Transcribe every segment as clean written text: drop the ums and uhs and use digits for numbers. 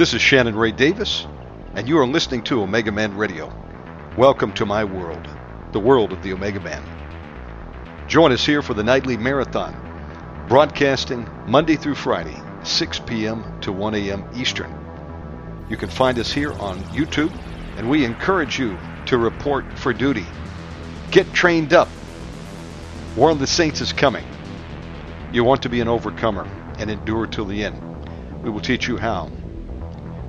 This is Shannon Ray Davis, and you are listening to Omega Man Radio. Welcome to my world, the world of the Omega Man. Join us here for the nightly marathon, broadcasting Monday through Friday, 6 p.m. to 1 a.m. Eastern. You can find us here on YouTube, and we encourage you to report for duty. Get trained up. War of the Saints is coming. You want to be an overcomer and endure till the end. We will teach you how.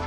If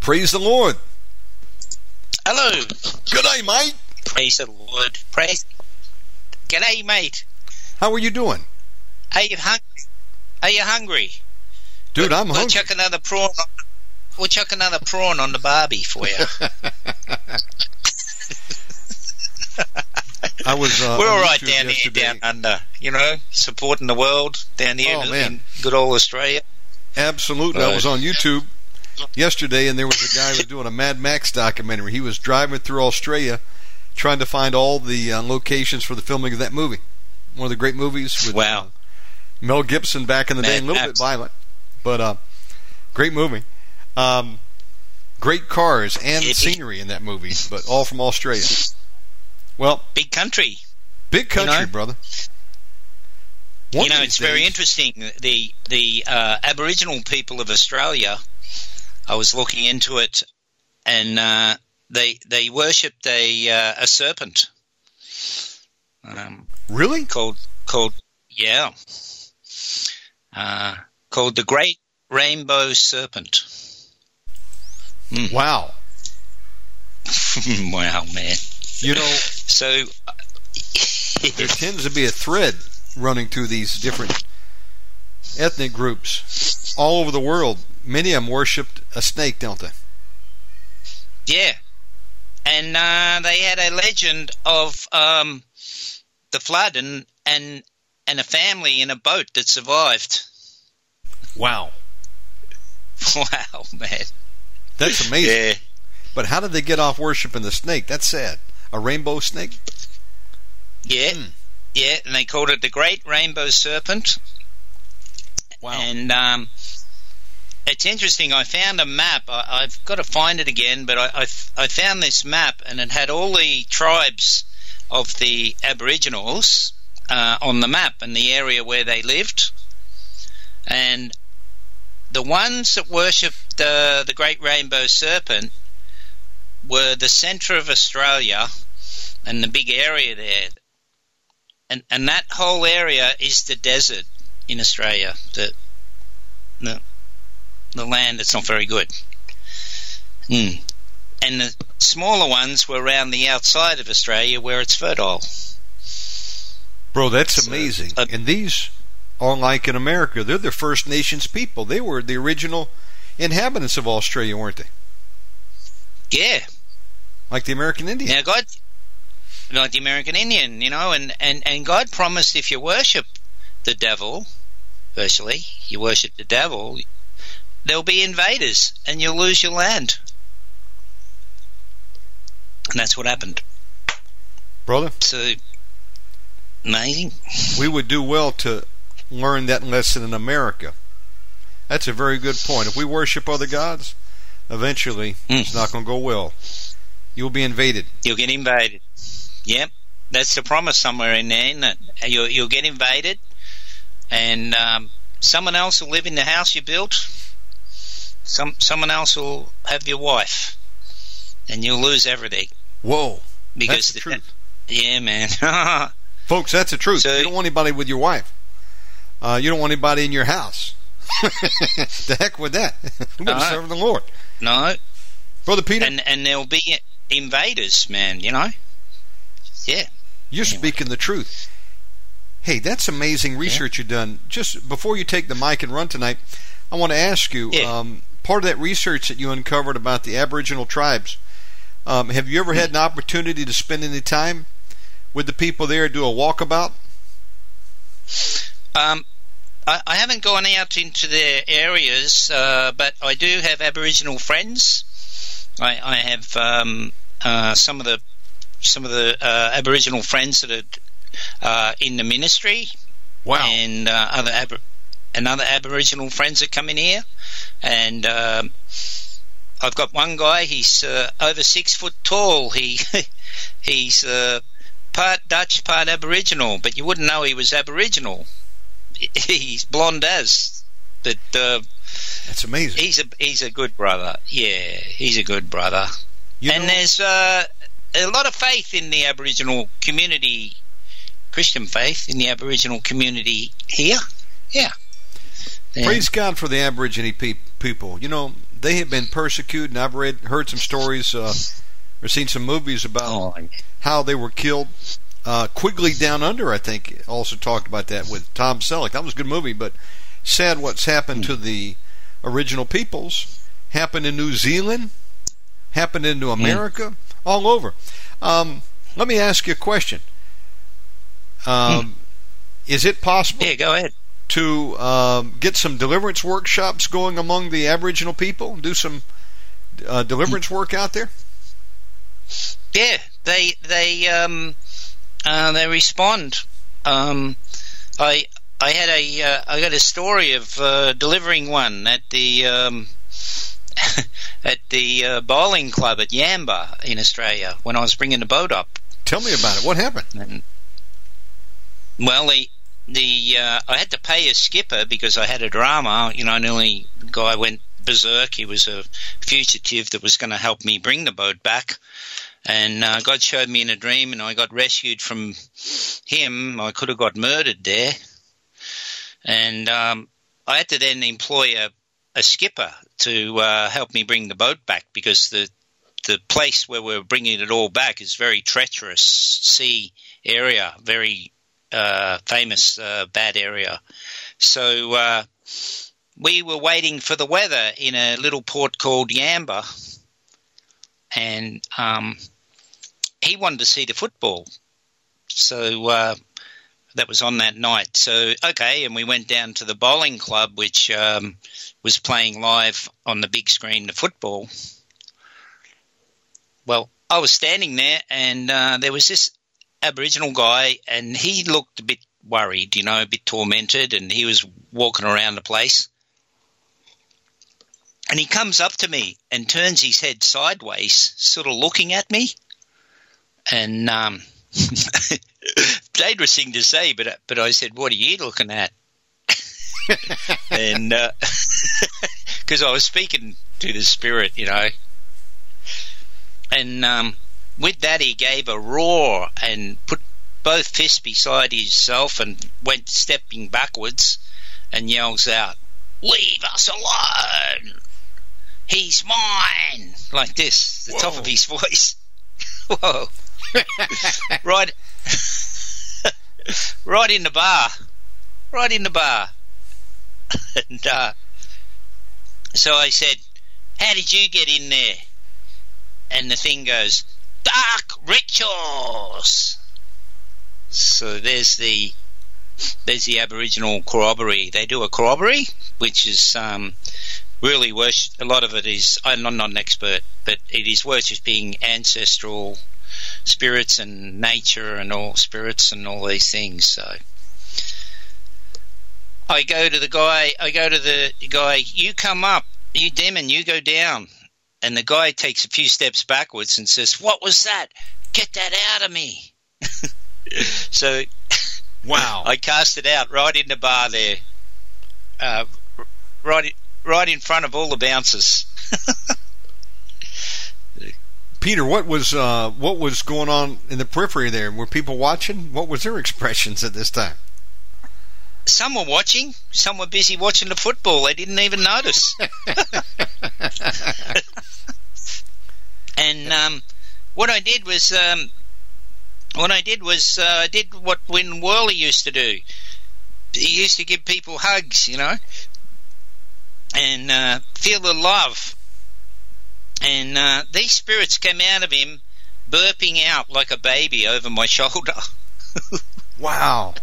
Praise the Lord. Hello. Good day, mate. Praise the Lord. Praise. Good day, mate. How are you doing? Are you hungry? Dude, I'm hungry. We'll chuck another prawn on the barbie for you. We're all right down here, down under. You know, supporting the world down here in good old Australia. Absolutely. I was on YouTube yesterday, and there was a guy who was doing a Mad Max documentary. He was driving through Australia trying to find all the locations for the filming of that movie. One of the great movies with Mel Gibson back in the day. A little bit violent, but great movie. Great cars and scenery in that movie, but all from Australia. Well, big country, you know, brother. It's very interesting. The Aboriginal people of Australia, I was looking into it, and they worshipped a serpent. Really? Called the Great Rainbow Serpent. Mm. Wow. Wow, man. You know, so there tends to be a thread running through these different ethnic groups all over the world. Many of them worshipped a snake, don't they? Yeah. And they had a legend of the flood and a family in a boat that survived. Wow. Wow, man. That's amazing. Yeah. But how did they get off worshipping the snake? That's sad. A rainbow snake? Yeah. Hmm. Yeah, and they called it the Great Rainbow Serpent. Wow. And it's interesting. I found a map. I've got to find it again, but I found this map, and it had all the tribes of the Aboriginals on the map and the area where they lived. And the ones that worshipped the Great Rainbow Serpent were the centre of Australia and the big area there. And that whole area is the desert in Australia, the land that's not very good. Mm. And the smaller ones were around the outside of Australia where it's fertile. Bro, that's amazing. And these are like in America. They're the First Nations people. They were the original inhabitants of Australia, weren't they? Yeah. Like the American Indian. Now God, like the American Indian, you know, and God promised if you worship the devil, personally, you worship the devil, there'll be invaders and you'll lose your land. And that's what happened. Brother? So, amazing. We would do well to learn that lesson in America. That's a very good point. If we worship other gods, eventually it's not going to go well. You'll be invaded. You'll get invaded. Yep. That's the promise somewhere in there, isn't it? You'll get invaded, and someone else will live in the house you built. Someone else will have your wife, and you'll lose everything. Whoa. Because that's the truth. Yeah, man. Folks, that's the truth. So, you don't want anybody with your wife. You don't want anybody in your house. The heck with that. We're going to serve the Lord. No. Brother Peter. And there'll be invaders, man, you know. Yeah. You're speaking the truth. Hey, that's amazing research you've done. Just before you take the mic and run tonight, I want to ask you, part of that research that you uncovered about the Aboriginal tribes, have you ever had an opportunity to spend any time with the people there, do a walkabout? I haven't gone out into their areas, but I do have Aboriginal friends. I have some of the Aboriginal friends that are in the ministry. Wow. And other Aboriginal friends that come in here, and I've got one guy. He's over 6 foot tall. He's part Dutch, part Aboriginal, but you wouldn't know he was Aboriginal. He's blonde as, but that's amazing. He's a good brother. Yeah, he's a good brother. There's a lot of faith in the Aboriginal community, Christian faith in the Aboriginal community here. Yeah. Praise God for the Aborigine people. You know, they have been persecuted, and I've heard some stories or seen some movies about how they were killed. Quigley Down Under, I think, also talked about that with Tom Selleck. That was a good movie, but sad what's happened to the original peoples. Happened in New Zealand, happened into America, all over. Let me ask you a question. Is it possible? Yeah, go ahead. To get some deliverance workshops going among the Aboriginal people, do some deliverance work out there. Yeah, they respond. I got a story of delivering one at the at the bowling club at Yamba in Australia when I was bringing the boat up. Tell me about it. What happened? I had to pay a skipper because I had a drama. You know, nearly the guy went berserk. He was a fugitive that was going to help me bring the boat back. And God showed me in a dream, and I got rescued from him. I could have got murdered there. And I had to then employ a skipper to help me bring the boat back, because the place where we're bringing it all back is very treacherous sea area, very famous bad area. So we were waiting for the weather in a little port called Yamba, and he wanted to see the football. So that was on that night. So, okay, and we went down to the bowling club, which was playing live on the big screen, the football. Well, I was standing there, and there was this Aboriginal guy, and he looked a bit worried, you know, a bit tormented, and he was walking around the place. And he comes up to me and turns his head sideways, sort of looking at me. And dangerous thing to say, but I said, "What are you looking at?" And because I was speaking to the spirit, you know. And with that, he gave a roar and put both fists beside himself and went stepping backwards and yells out, "Leave us alone! He's mine!" Like this, the top of his voice. Whoa. Right, right in the bar. Right in the bar. And so I said, "How did you get in there?" And the thing goes, "Dark rituals." So there's the there's the Aboriginal corroboree. They do a corroboree, which is really worship. A lot of it is, I'm not an expert, but it is worshipping ancestral spirits and nature and all spirits and all these things. So I go to the guy, you come up, you demon, you go down. And the guy takes a few steps backwards and says, "What was that? Get that out of me." So, wow. I cast it out right in the bar there, right in front of all the bouncers. Peter, what was going on in the periphery there? Were people watching? What was their expressions at this time? Some were watching. Some were busy watching the football. They didn't even notice. And what I did was I did what Wynn Worley used to do. He used to give people hugs, you know, and feel the love. And these spirits came out of him, burping out like a baby over my shoulder. Wow.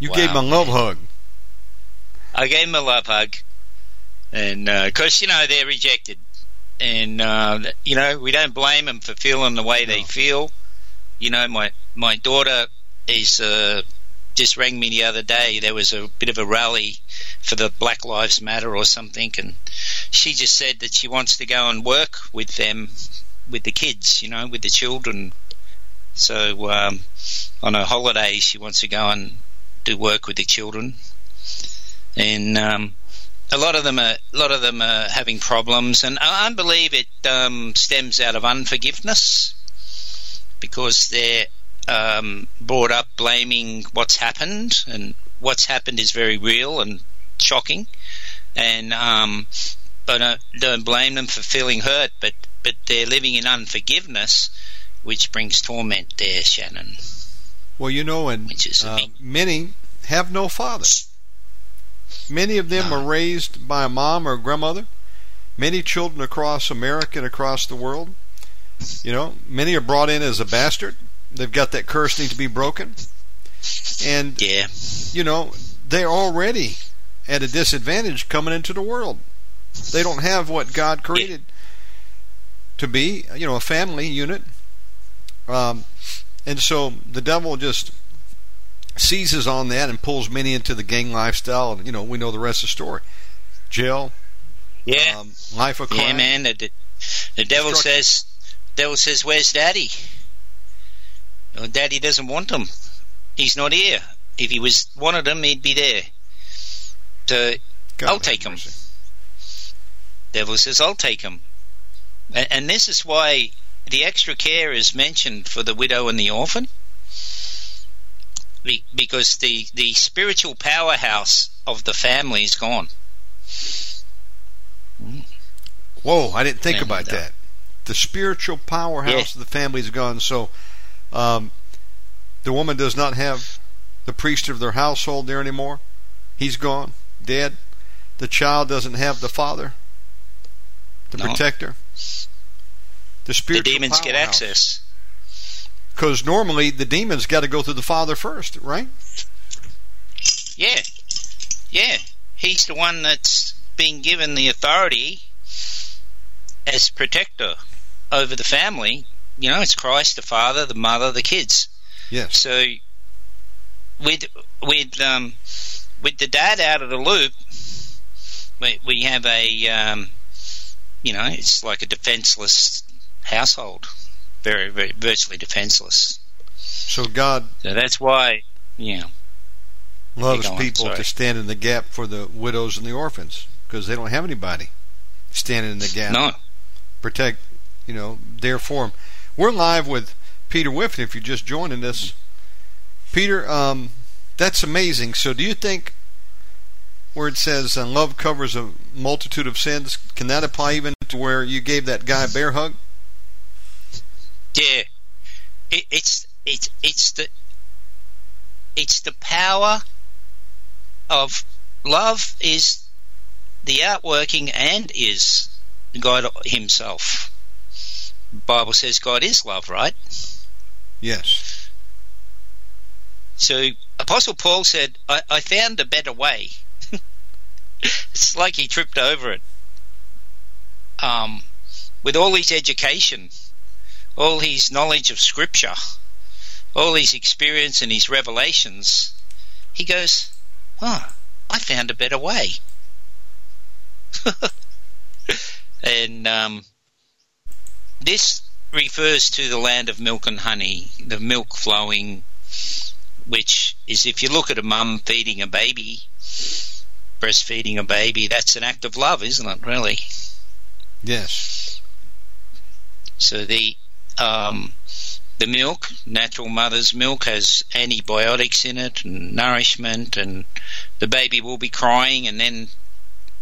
You gave him a love hug. I gave him a love hug. And, because, you know, they're rejected. And, you know, we don't blame them for feeling the way they feel. You know, my daughter is just rang me the other day. There was a bit of a rally for the Black Lives Matter or something. And she just said that she wants to go and work with them, with the kids, you know, with the children. So on her holiday, she wants to go and do work with the children, and a lot of them are having problems, and I believe it stems out of unforgiveness, because they're brought up blaming what's happened, and what's happened is very real and shocking, and I don't blame them for feeling hurt, but they're living in unforgiveness, which brings torment there, Shannon. Well, you know, and many have no father. Many of them are raised by a mom or a grandmother. Many children across America and across the world, you know, many are brought in as a bastard. They've got that curse, needs to be broken. And, you know, they're already at a disadvantage coming into the world. They don't have what God created to be, you know, a family unit. And so the devil just seizes on that and pulls many into the gang lifestyle. And, you know, we know the rest of the story. Jail, life of crime. Yeah, man. The devil says, "Where's Daddy?" Well, Daddy doesn't want him. He's not here. If he wanted him, he'd be there. So I'll take him. Devil says, "I'll take him," and this is why. The extra care is mentioned for the widow and the orphan, because the spiritual powerhouse of the family is gone. Whoa, I didn't think about that. The spiritual powerhouse of the family is gone, so the woman does not have the priest of their household there anymore. He's gone, dead. The child doesn't have the father to protect her. The demons get access. Because normally the demons got to go through the Father first, right? Yeah. Yeah. He's the one that's being given the authority as protector over the family. You know, it's Christ, the Father, the Mother, the kids. Yes. So with the dad out of the loop, we have a, you know, it's like a defenseless household, very, very virtually defenseless. So God, that's why, loves people to stand in the gap for the widows and the orphans, because they don't have anybody standing in the gap. No, protect, you know, their form. We're live with Peter Whiffen. If you're just joining us, Peter, that's amazing. So, do you think where it says love covers a multitude of sins, can that apply even to where you gave that guy a bear hug? Yeah, it's the power of love, is the outworking and is God Himself. The Bible says God is love, right? Yes. So Apostle Paul said, I found a better way. It's like he tripped over it. With all his education, all his knowledge of Scripture, all his experience and his revelations, he goes, I found a better way. And this refers to the land of milk and honey, the milk flowing, which is, if you look at a mum feeding a baby, breastfeeding a baby, that's an act of love, isn't it, really? Yes. So the milk, natural mother's milk, has antibiotics in it and nourishment, and the baby will be crying, and then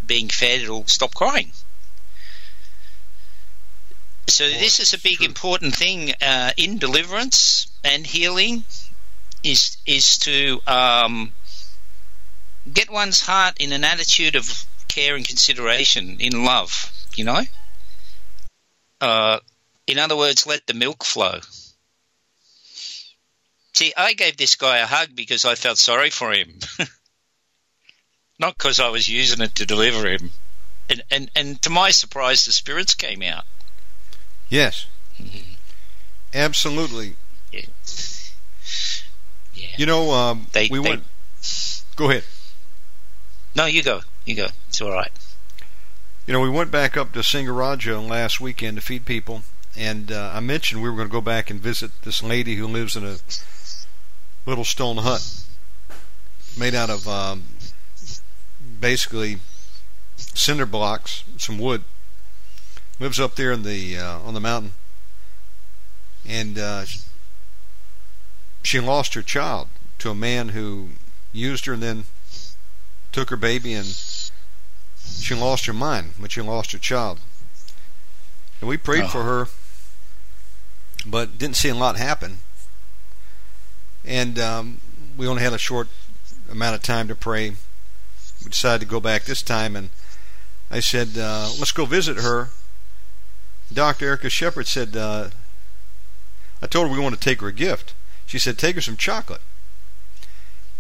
being fed, it'll stop crying. So this is a big important thing in deliverance and healing, is to get one's heart in an attitude of care and consideration, in love, you know. In other words, let the milk flow. See, I gave this guy a hug because I felt sorry for him, not because I was using it to deliver him. And to my surprise, the spirits came out. Yes, absolutely. Yeah. Yeah. You know, we went. Go ahead. No, you go. You go. It's all right. You know, we went back up to Singaraja last weekend to feed people, and I mentioned we were going to go back and visit this lady who lives in a little stone hut made out of basically cinder blocks, some wood. Lives up there in the on the mountain, and she lost her child to a man who used her and then took her baby, and she lost her mind, but she lost her child. And we prayed for her, but didn't see a lot happen. And we only had a short amount of time to pray. We decided to go back this time, and I said, let's go visit her. Dr. Erica Shepherd said, I told her we want to take her a gift. She said, take her some chocolate.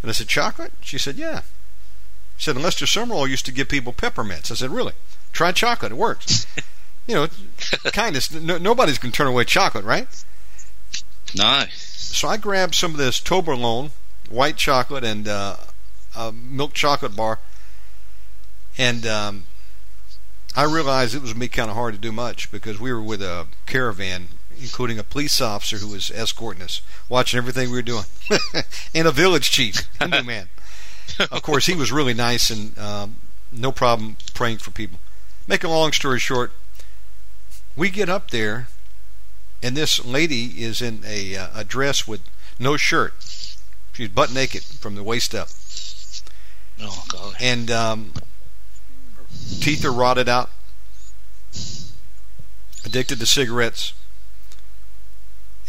And I said, chocolate? She said, yeah. She said, Lester Summerall used to give people peppermints. I said, really? Try chocolate. It works. You know, kindness. Nobody's going to turn away chocolate, right? No. So I grabbed some of this Toblerone, white chocolate, and a milk chocolate bar. And I realized it was me kind of hard to do much because we were with a caravan, including a police officer who was escorting us, watching everything we were doing, and a village chief, Hindu man. Of course, he was really nice and no problem praying for people. Make a long story short, we get up there, and this lady is in a dress with no shirt. She's butt naked from the waist up. Oh, God. And teeth are rotted out, addicted to cigarettes,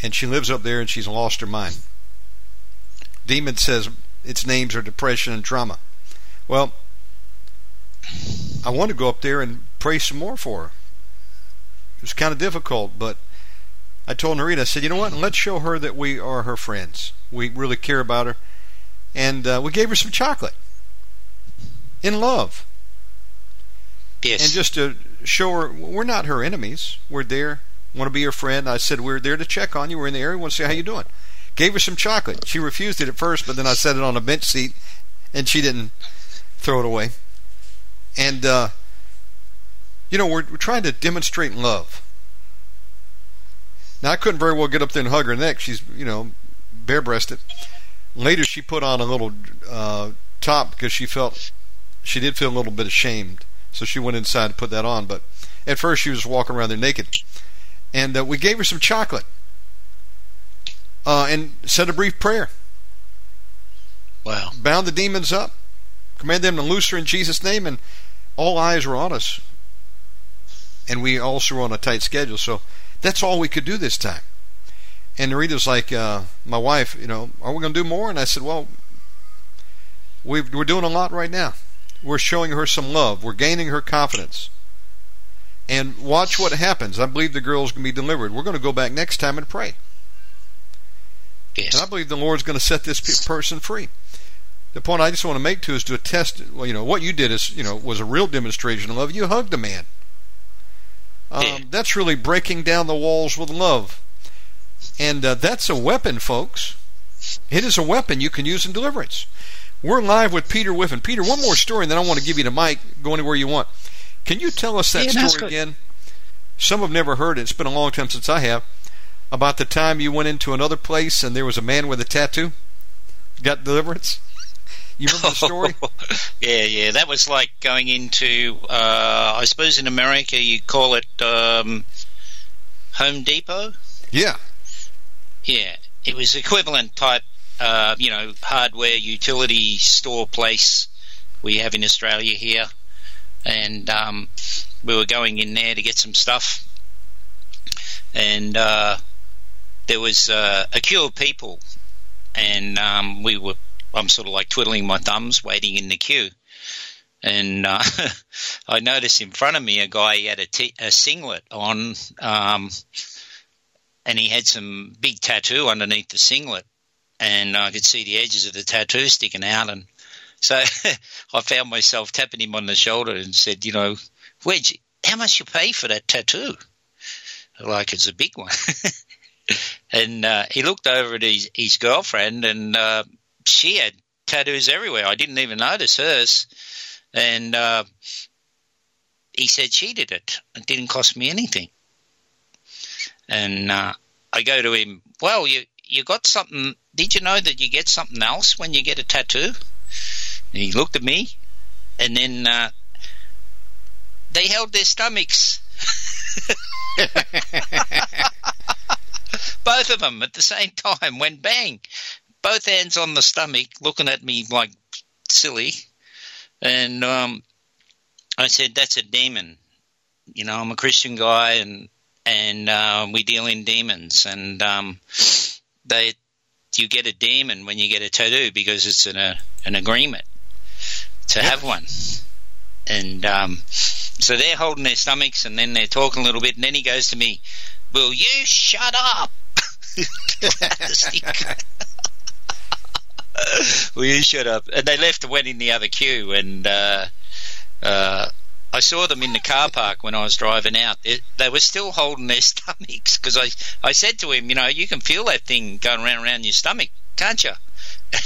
and she lives up there and she's lost her mind. Demon says its names are depression and trauma. Well, I want to go up there and pray some more for her. It was kind of difficult, but I told Narita, I said, you know what, let's show her that we are her friends. We really care about her. And we gave her some chocolate in love. Yes. And just to show her, we're not her enemies. We're there, want to be her friend. I said, we're there to check on you. We're in the area, want to see how you're doing. Gave her some chocolate. She refused it at first, but then I set it on a bench seat, and she didn't throw it away. And, you know, we're trying to demonstrate love. Now, I couldn't very well get up there and hug her neck. She's, you know, bare-breasted. Later, she put on a little top because she did feel a little bit ashamed. So she went inside to put that on, but at first she was walking around there naked. And we gave her some chocolate and said a brief prayer. Wow. Bound the demons up, command them to loose her in Jesus' name, and all eyes were on us. And we also were on a tight schedule, so that's all we could do this time. And Narita's like, my wife, you know, are we going to do more? And I said, well, we're doing a lot right now. We're showing her some love. We're gaining her confidence. And watch what happens. I believe the girl's going to be delivered. We're going to go back next time and pray. Yes. And I believe the Lord's going to set this person free. The point I just want to make too is to attest. Well, what you did is, was a real demonstration of love. You hugged a man. That's really breaking down the walls with love, and that's a weapon, folks. It is a weapon you can use in deliverance. We're live with Peter Whiffen. Peter, one more story, and then I want to give you the mic. Go anywhere you want. Can you tell us that story again? Some have never heard it. It's been a long time since I have. About the time you went into another place and there was a man with a tattoo, got deliverance. You remember the story? Yeah. That was like going into, I suppose in America you call it Home Depot. Yeah. Yeah. It was equivalent type, hardware utility store place we have in Australia here. And we were going in there to get some stuff. And there was a queue of people. And I'm sort of like twiddling my thumbs, waiting in the queue. And I noticed in front of me a guy, he had a singlet on, and he had some big tattoo underneath the singlet. And I could see the edges of the tattoo sticking out. And so I found myself tapping him on the shoulder and said, Wedge, how much you pay for that tattoo? Like, it's a big one. And he looked over at his girlfriend, and she had tattoos everywhere. I didn't even notice hers. And he said she did it. It didn't cost me anything. And I go to him, well, you got something. Did you know that you get something else when you get a tattoo? And he looked at me, and then they held their stomachs. Both of them at the same time went bang. Both hands on the stomach, looking at me like silly. And I said, that's a demon. I'm a Christian guy, and we deal in demons. And you get a demon when you get a tattoo because it's an agreement to have one. And so they're holding their stomachs, and then they're talking a little bit. And then he goes to me, will you shut up? Will you shut up? And they left and went in the other queue. And I saw them in the car park when I was driving out. They were still holding their stomachs because I said to him, you can feel that thing going around your stomach, can't you?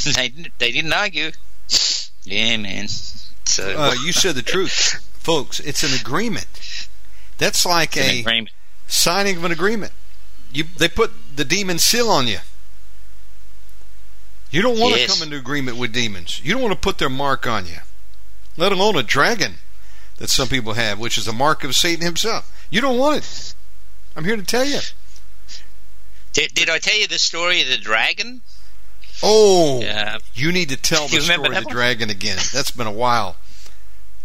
And they didn't argue. Yeah, man. So you said the truth, folks. It's an agreement. That's like a signing of an agreement. They put the demon seal on you. You don't want to come into agreement with demons. You don't want to put their mark on you, let alone a dragon that some people have, which is the mark of Satan himself. You don't want it. I'm here to tell you. Did I tell you the story of the dragon? Oh, you need to tell the story of the dragon again. That's been a while.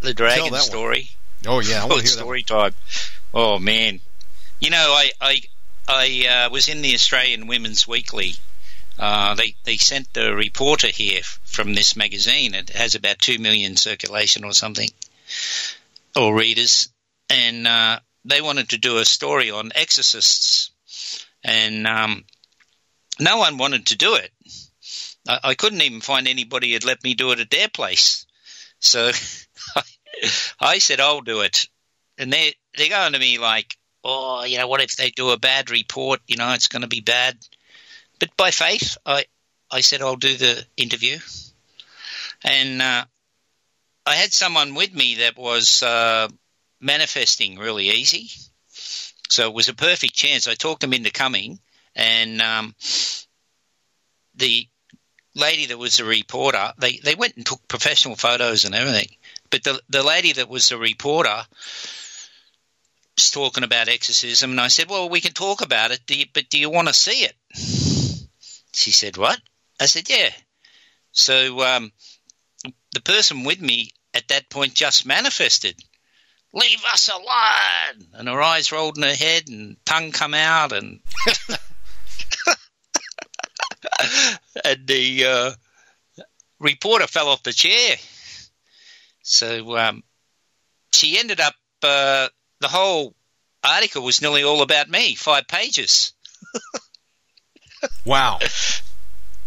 The dragon story. One. Oh, yeah. I want to hear story that time. Oh, man. I was in the Australian Women's Weekly. They sent the reporter here from this magazine. It has about 2 million circulation or something, or readers. And they wanted to do a story on exorcists. And no one wanted to do it. I couldn't even find anybody who'd let me do it at their place. So I said, I'll do it. And they're going to me like, oh, what if they do a bad report? It's going to be bad. But by faith, I said I'll do the interview. And I had someone with me that was manifesting really easy. So it was a perfect chance. I talked them into coming. And the lady that was a reporter, they went and took professional photos and everything. But the lady that was a reporter was talking about exorcism. And I said, well, we can talk about it, but do you want to see it? She said, what? I said, yeah. So the person with me at that point just manifested, leave us alone. And her eyes rolled in her head and tongue come out. And and the reporter fell off the chair. So she ended up, the whole article was nearly all about me, 5 pages. Wow.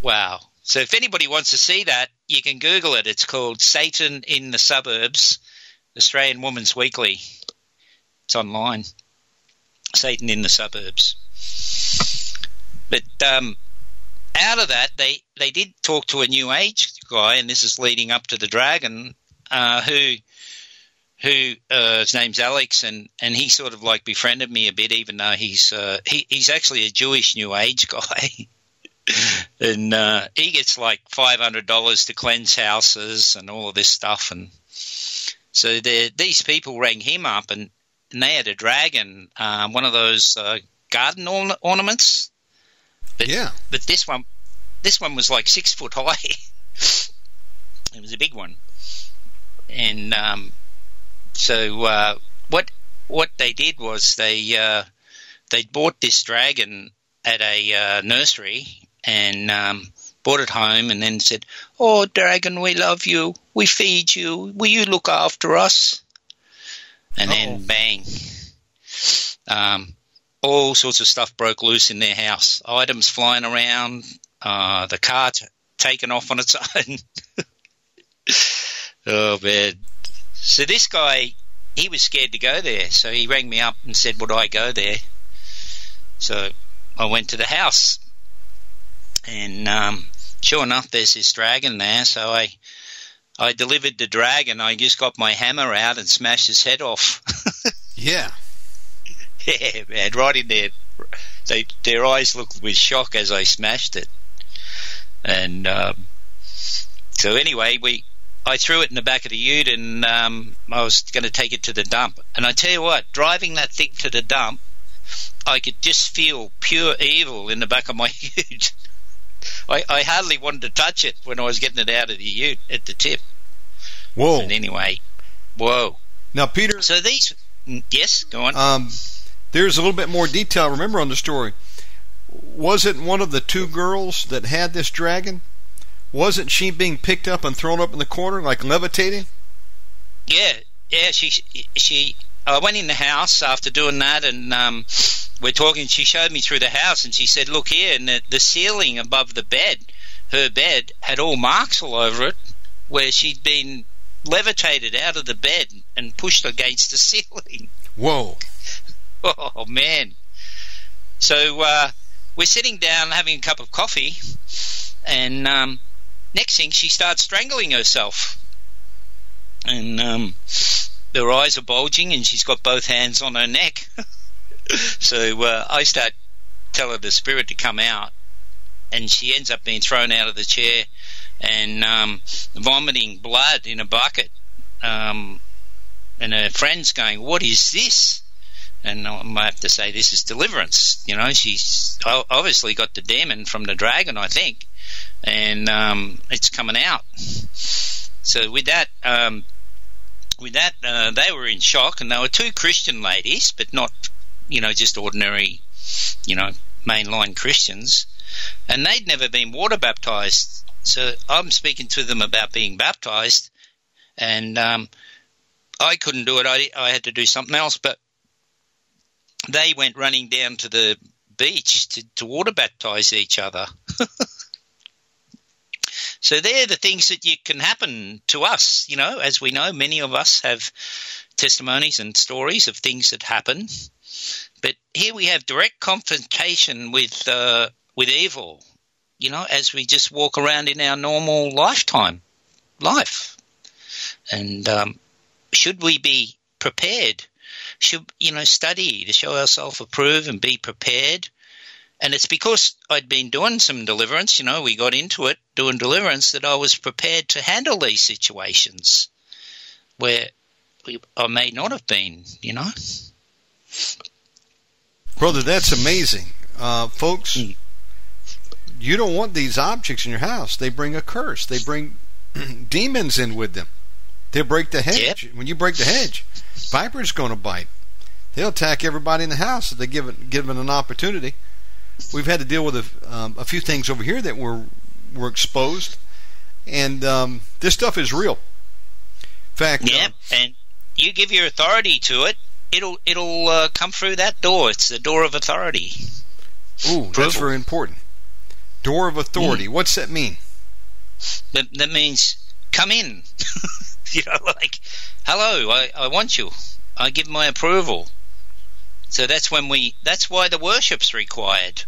Wow. So if anybody wants to see that, you can Google it. It's called Satan in the Suburbs, Australian Woman's Weekly. It's online. Satan in the Suburbs. But out of that, they did talk to a New Age guy, and this is leading up to the dragon, who his name's Alex, and he sort of like befriended me a bit, even though he's actually a Jewish New Age guy. And he gets like $500 to cleanse houses and all of this stuff. And so these people rang him up, and they had a dragon, one of those garden ornaments. But, yeah. But this one was like 6 foot high. It was a big one. And so what they did was they bought this dragon at a nursery and brought it home, and then said, "Oh, dragon, we love you. We feed you. Will you look after us?" And then bang. All sorts of stuff broke loose in their house. Items flying around, the car taken off on its own. Oh, man. So this guy, he was scared to go there. So he rang me up and said, would I go there? So I went to the house. And sure enough, there's this dragon there. So I delivered the dragon. I just got my hammer out and smashed his head off. Yeah. Yeah, man, right in there. Their eyes looked with shock as I smashed it. And so anyway, I threw it in the back of the ute, and I was going to take it to the dump. And I tell you what, driving that thing to the dump, I could just feel pure evil in the back of my ute. I hardly wanted to touch it when I was getting it out of the ute at the tip. Whoa. But anyway, whoa. Now, Peter. So these. Yes, go on. There's a little bit more detail, remember, on the story. Wasn't one of the two girls that had this dragon, wasn't she being picked up and thrown up in the corner, like levitating? Yeah, she. I went in the house after doing that, and we're talking. She showed me through the house, and she said, look here, and the ceiling above the bed, her bed, had all marks all over it where she'd been levitated out of the bed and pushed against the ceiling. Whoa. Oh, man. So we're sitting down having a cup of coffee, and next thing, she starts strangling herself. And her eyes are bulging, and she's got both hands on her neck. So I start telling the spirit to come out, and she ends up being thrown out of the chair and vomiting blood in a bucket. And her friend's going, what is this? And I might have to say, this is deliverance. You know, she's obviously got the demon from the dragon, I think, and it's coming out. So with that, they were in shock, and they were two Christian ladies, but not, you know, just ordinary, you know, mainline Christians. And they'd never been water baptized. So I'm speaking to them about being baptized, and I couldn't do it. I had to do something else, but they went running down to the beach to water baptize each other. So they're the things that can happen to us. You know, as we know, many of us have testimonies and stories of things that happen, but here we have direct confrontation with evil. You know, as we just walk around in our normal life. And should we be prepared? Should, you know, study to show ourselves approved and be prepared? And it's because I'd been doing some deliverance, you know, we got into it doing deliverance, that I was prepared to handle these situations where I may not have been, you know. Brother, that's amazing. Folks. Mm. You don't want these objects in your house. They bring a curse. They bring demons in with them. They break the hedge. Yep. When you break the hedge, viper's going to bite. They'll attack everybody in the house if they give it an opportunity. We've had to deal with a few things over here that were exposed, and this stuff is real. In fact, yep. And you give your authority to it, it'll come through that door. It's the door of authority. Ooh, that's very important. Door of authority. What's that mean? That means come in. You know, like, hello, I want you. I give my approval. So that's when that's why the worship's required.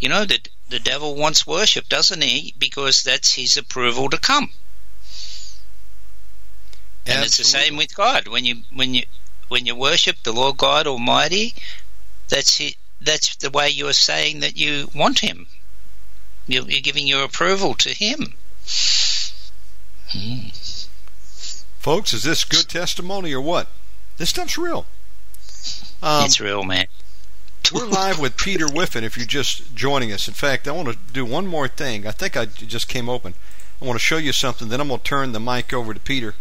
You know, that the devil wants worship, doesn't he? Because that's his approval to come. Absolutely. And it's the same with God. When you worship the Lord God Almighty, that's the way you are saying that you want him. You're giving your approval to him. Folks, is this good testimony or what? This stuff's real. It's real, man. We're live with Peter Whiffen, if you're just joining us. In fact, I want to do one more thing. I think I just came open. I want to show you something, then I'm going to turn the mic over to Peter.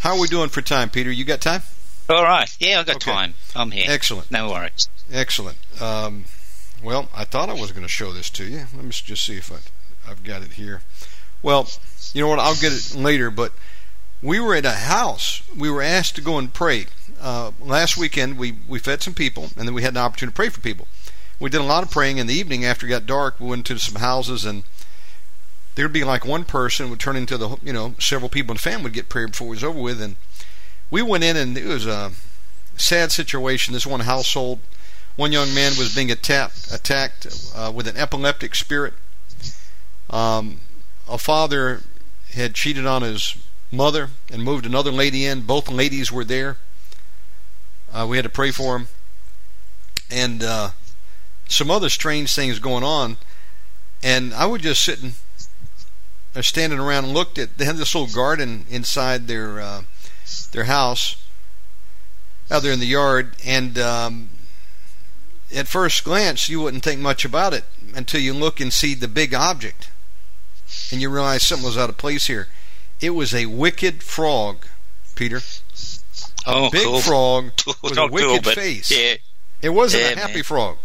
How are we doing for time, Peter? You got time? All right. Yeah, I got time. I'm here. Excellent. No worries. Excellent. Well, I thought I was going to show this to you. Let me just see if I've got it here. Well, you know what? I'll get it later, but we were at a house. We were asked to go and pray. Last weekend, we fed some people, and then we had an opportunity to pray for people. We did a lot of praying in the evening. After it got dark, we went to some houses, and there would be like one person would turn into several people in the family would get prayer before it was over with. And we went in, and it was a sad situation. This one household, one young man was being attacked with an epileptic spirit. A father had cheated on his mother and moved another lady in. Both ladies were there. We had to pray for him, and some other strange things going on. And I was just standing around and looked at. They had this little garden inside their house out there in the yard, and at first glance you wouldn't think much about it until you look and see the big object, and you realize something was out of place here. It was a wicked frog, Peter. Frog with a wicked face. Yeah. It wasn't a happy frog.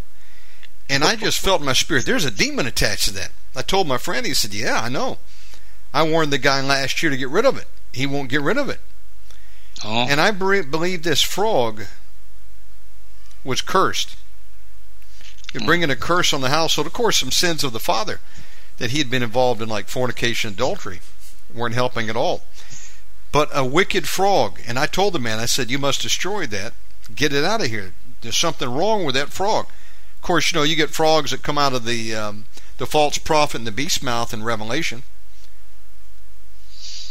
And I just felt in my spirit, there's a demon attached to that. I told my friend, he said, yeah, I know. I warned the guy last year to get rid of it. He won't get rid of it. Oh. And I believe this frog was cursed. You're bringing a curse on the household. Of course, some sins of the father that he had been involved in, like fornication and adultery, weren't helping at all. But a wicked frog, and I told the man, I said, you must destroy that. Get it out of here. There's something wrong with that frog. Of course, you get frogs that come out of the false prophet and the beast's mouth in Revelation.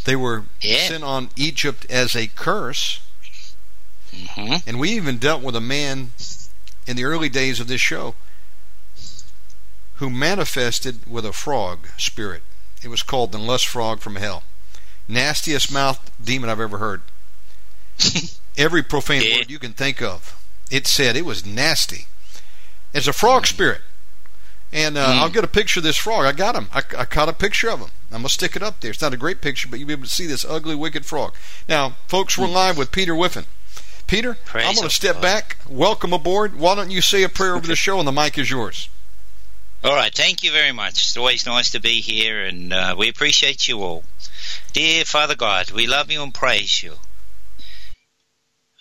They were sent on Egypt as a curse. Mm-hmm. And we even dealt with a man in the early days of this show who manifested with a frog spirit. It was called the lust frog from hell. Nastiest mouth demon I've ever heard. Every profane word you can think of, it said. It was nasty. It's a frog spirit. And I'll get a picture of this frog. I got him. I caught a picture of him. I'm going to stick it up there. It's not a great picture, but you'll be able to see this ugly, wicked frog. Now, folks, we're live with Peter Whiffen. Peter, praise I'm going to step back. Welcome aboard. Why don't you say a prayer over the show, and the mic is yours. All right. Thank you very much. It's always nice to be here, and we appreciate you all. Dear Father God, we love you and praise you.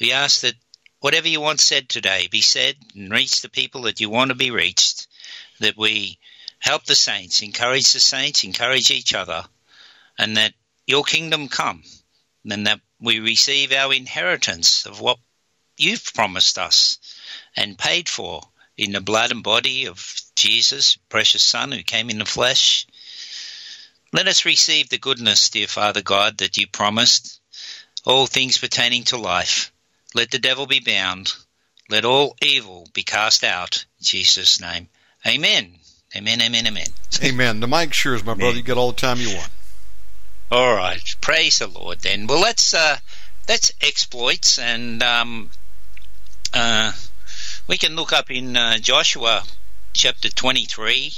We ask that whatever you want said today be said and reach the people that you want to be reached, that we help the saints, encourage each other, and that your kingdom come, and that we receive our inheritance of what you've promised us and paid for in the blood and body of Jesus, precious Son who came in the flesh. Let us receive the goodness, dear Father God, that you promised, all things pertaining to life. Let the devil be bound. Let all evil be cast out. In Jesus' name. Amen. Amen, amen, amen. Amen. The mic's yours, my brother. You get all the time you want. All right. Praise the Lord, then. Well, that's exploits, and we can look up in Joshua chapter 23,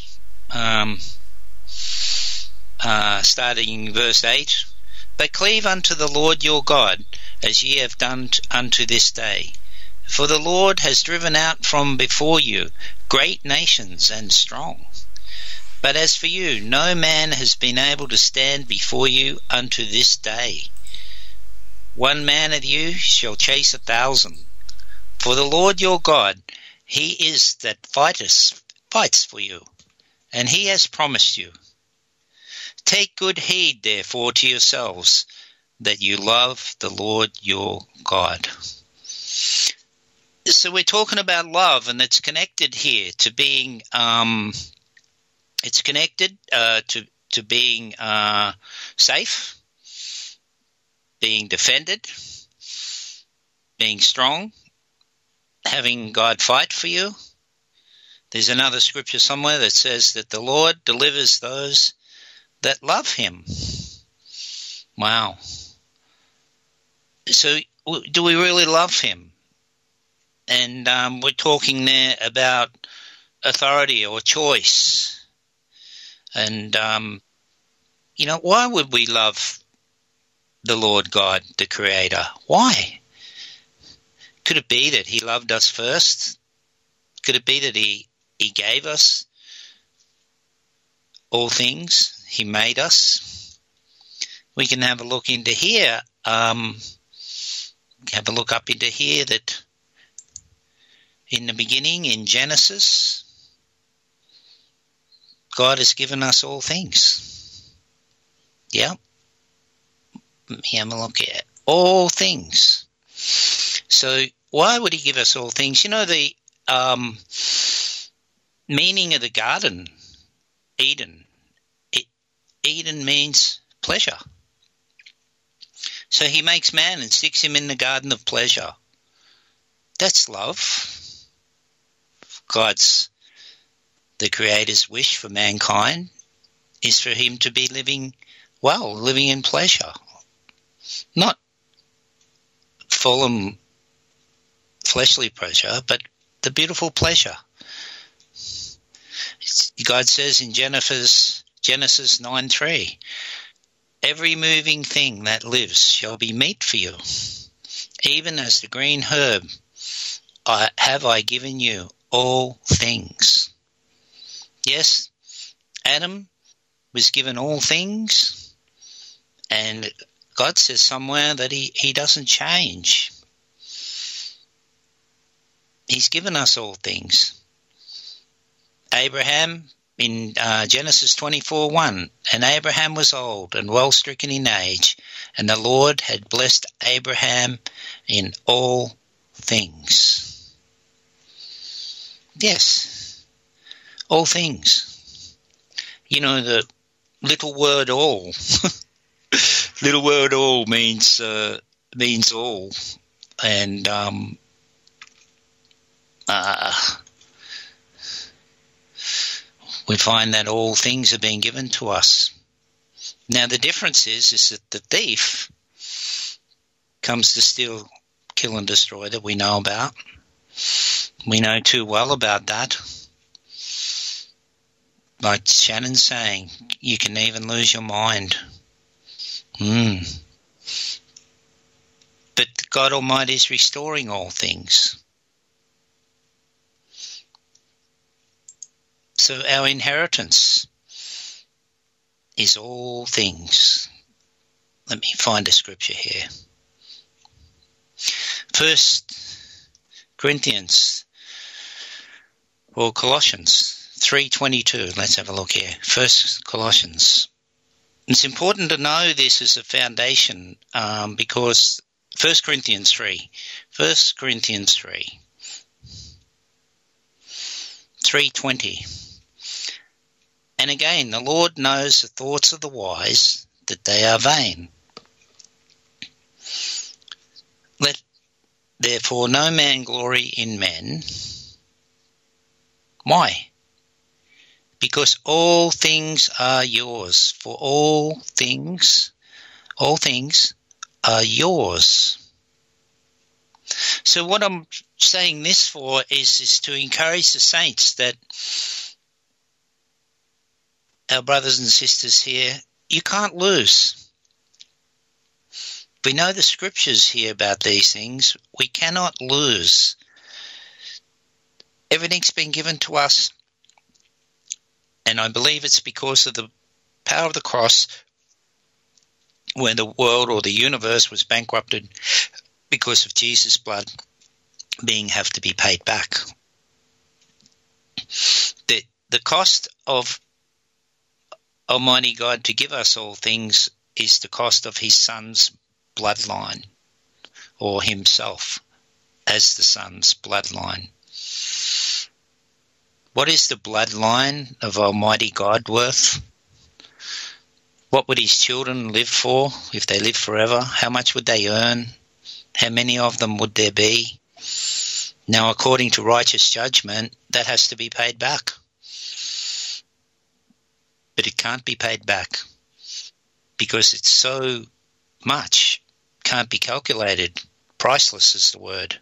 starting verse 8, but cleave unto the Lord your God, as ye have done unto this day. For the Lord has driven out from before you great nations and strong. But as for you, no man has been able to stand before you unto this day. One man of you shall chase 1,000. For the Lord your God, he is that fighteth for you. and he has promised you. Take good heed, therefore, to yourselves, that you love the Lord your God. So we're talking about love, and it's connected here to being it's connected to being safe, being defended, being strong, having God fight for you. There's another scripture somewhere that says that the Lord delivers those that love him. Wow. So do we really love him? And we're talking there about authority or choice. And, you know, why would we love the Lord God, the Creator? Why? Could it be that he loved us first? Could it be that he gave us all things? He made us? We can have a look into here. Have a look up into here that in the beginning, in Genesis, God has given us all things. Yeah. Let me have a look here. All things. So why would he give us all things? You know, the meaning of the garden, Eden. Eden means pleasure. So he makes man and sticks him in the garden of pleasure. That's love. God's, the Creator's wish for mankind is for him to be living well, living in pleasure, not fallen fleshly pleasure, but the beautiful pleasure. God says in Genesis 9:3, every moving thing that lives shall be meat for you, even as the green herb have I given you. All things. Yes, Adam was given all things, and God says somewhere that he doesn't change. He's given us all things. Abraham in Genesis 24:1, and Abraham was old and well stricken in age, and the Lord had blessed Abraham in all things. Yes, all things. You know, the little word all. Little word all means all. And we find that all things are being given to us. Now, the difference is that the thief comes to steal, kill and destroy, that we know about. We know too well about that. Like Shannon's saying, you can even lose your mind. But God Almighty is restoring all things. So our inheritance is all things. Let me find a scripture here. First Corinthians. Or Colossians 3:22. Let's have a look here. First Colossians. It's important to know this as a foundation because First Corinthians 3, 3:20. And again, the Lord knows the thoughts of the wise, that they are vain. Let therefore no man glory in men. Why? Because all things are yours. For all things are yours. So what I'm saying this for is to encourage the saints that our brothers and sisters here, you can't lose. We know the scriptures here about these things. We cannot lose. Everything's been given to us, and I believe it's because of the power of the cross, when the world or the universe was bankrupted because of Jesus' blood have to be paid back. The cost of Almighty God, to give us all things is the cost of his son's bloodline, or himself as the son's bloodline. What is the bloodline of Almighty God worth? What would his children live for if they lived forever? How much would they earn? How many of them would there be? Now, according to righteous judgment, that has to be paid back. But it can't be paid back because it's so much, can't be calculated. Priceless is the word.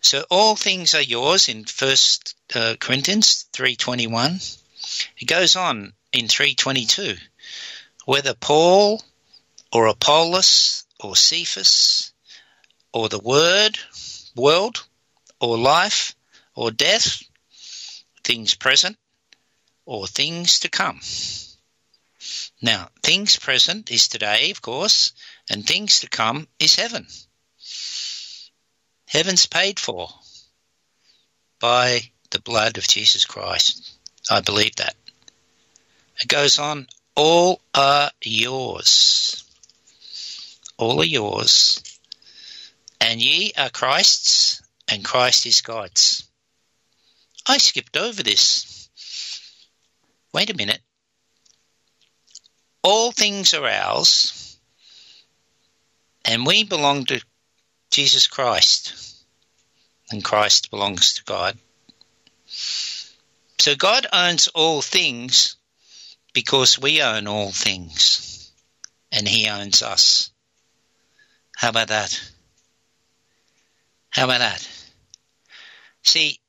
So all things are yours in First Corinthians 3:21. It goes on in 3:22. Whether Paul or Apollos or Cephas or the word, world, or life, or death, things present, or things to come. Now, things present is today, of course, and things to come is heaven. Heaven's paid for by the blood of Jesus Christ. I believe that. It goes on, all are yours. All are yours. And ye are Christ's, and Christ is God's. I skipped over this. Wait a minute. All things are ours, and we belong to Jesus Christ, and Christ belongs to God. So God owns all things because we own all things, and he owns us. How about that? How about that? See,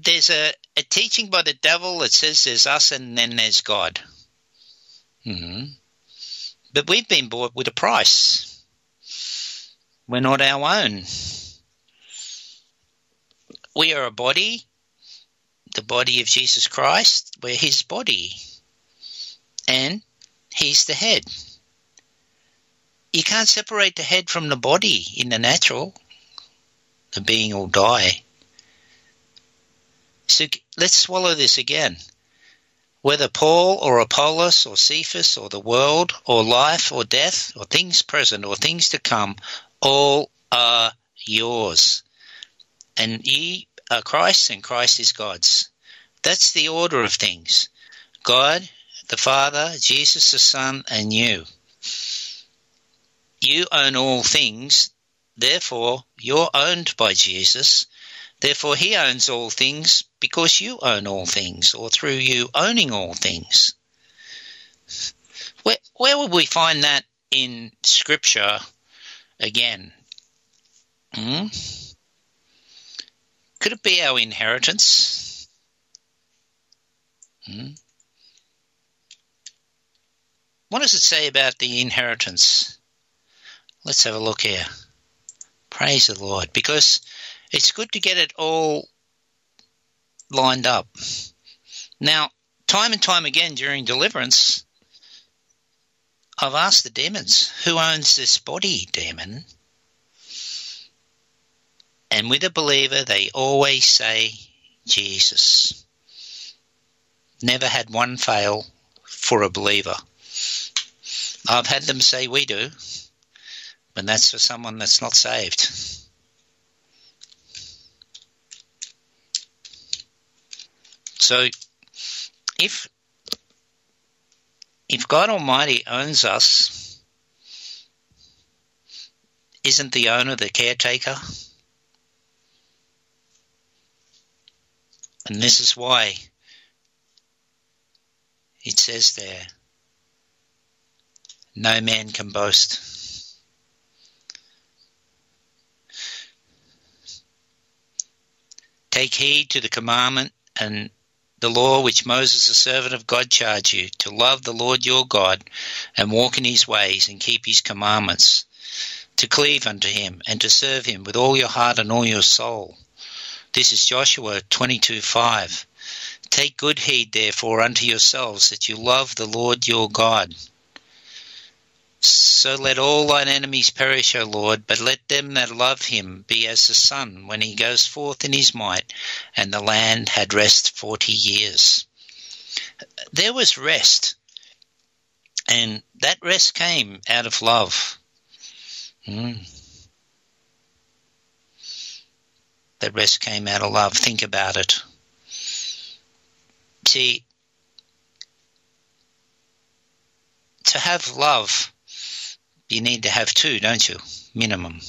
there's a teaching by the devil that says there's us and then there's God. Mm-hmm. But we've been bought with a price. We're not our own. We are a body, the body of Jesus Christ. We're his body. And he's the head. You can't separate the head from the body in the natural. The being will die. So let's swallow this again. Whether Paul or Apollos or Cephas or the world or life or death or things present or things to come, all are yours. And ye are Christ's and Christ is God's. That's the order of things. God, the Father, Jesus, the Son, and you. You own all things, therefore you're owned by Jesus. Therefore he owns all things because you own all things, or through you owning all things. Where would we find that in Scripture again? Could it be our inheritance? What does it say about the inheritance? Let's have a look here. Praise the Lord, because it's good to get it all lined up. Now, time and time again during deliverance, I've asked the demons, who owns this body, demon? And with a believer, they always say Jesus. Never had one fail for a believer. I've had them say we do. And that's for someone that's not saved. So if God Almighty owns us, isn't the owner the caretaker? And this is why it says there, no man can boast. Take heed to the commandment and the law which Moses, the servant of God, charged you, to love the Lord your God and walk in his ways and keep his commandments, to cleave unto him and to serve him with all your heart and all your soul. This is Joshua 22:5. Take good heed, therefore, unto yourselves that you love the Lord your God. So let all thine enemies perish, O Lord, but let them that love him be as the sun when he goes forth in his might, and the land had rest 40 years. there was rest, and that rest came out of love. That rest came out of love. Think about it. See, to have love, you need to have two, don't you? Minimum.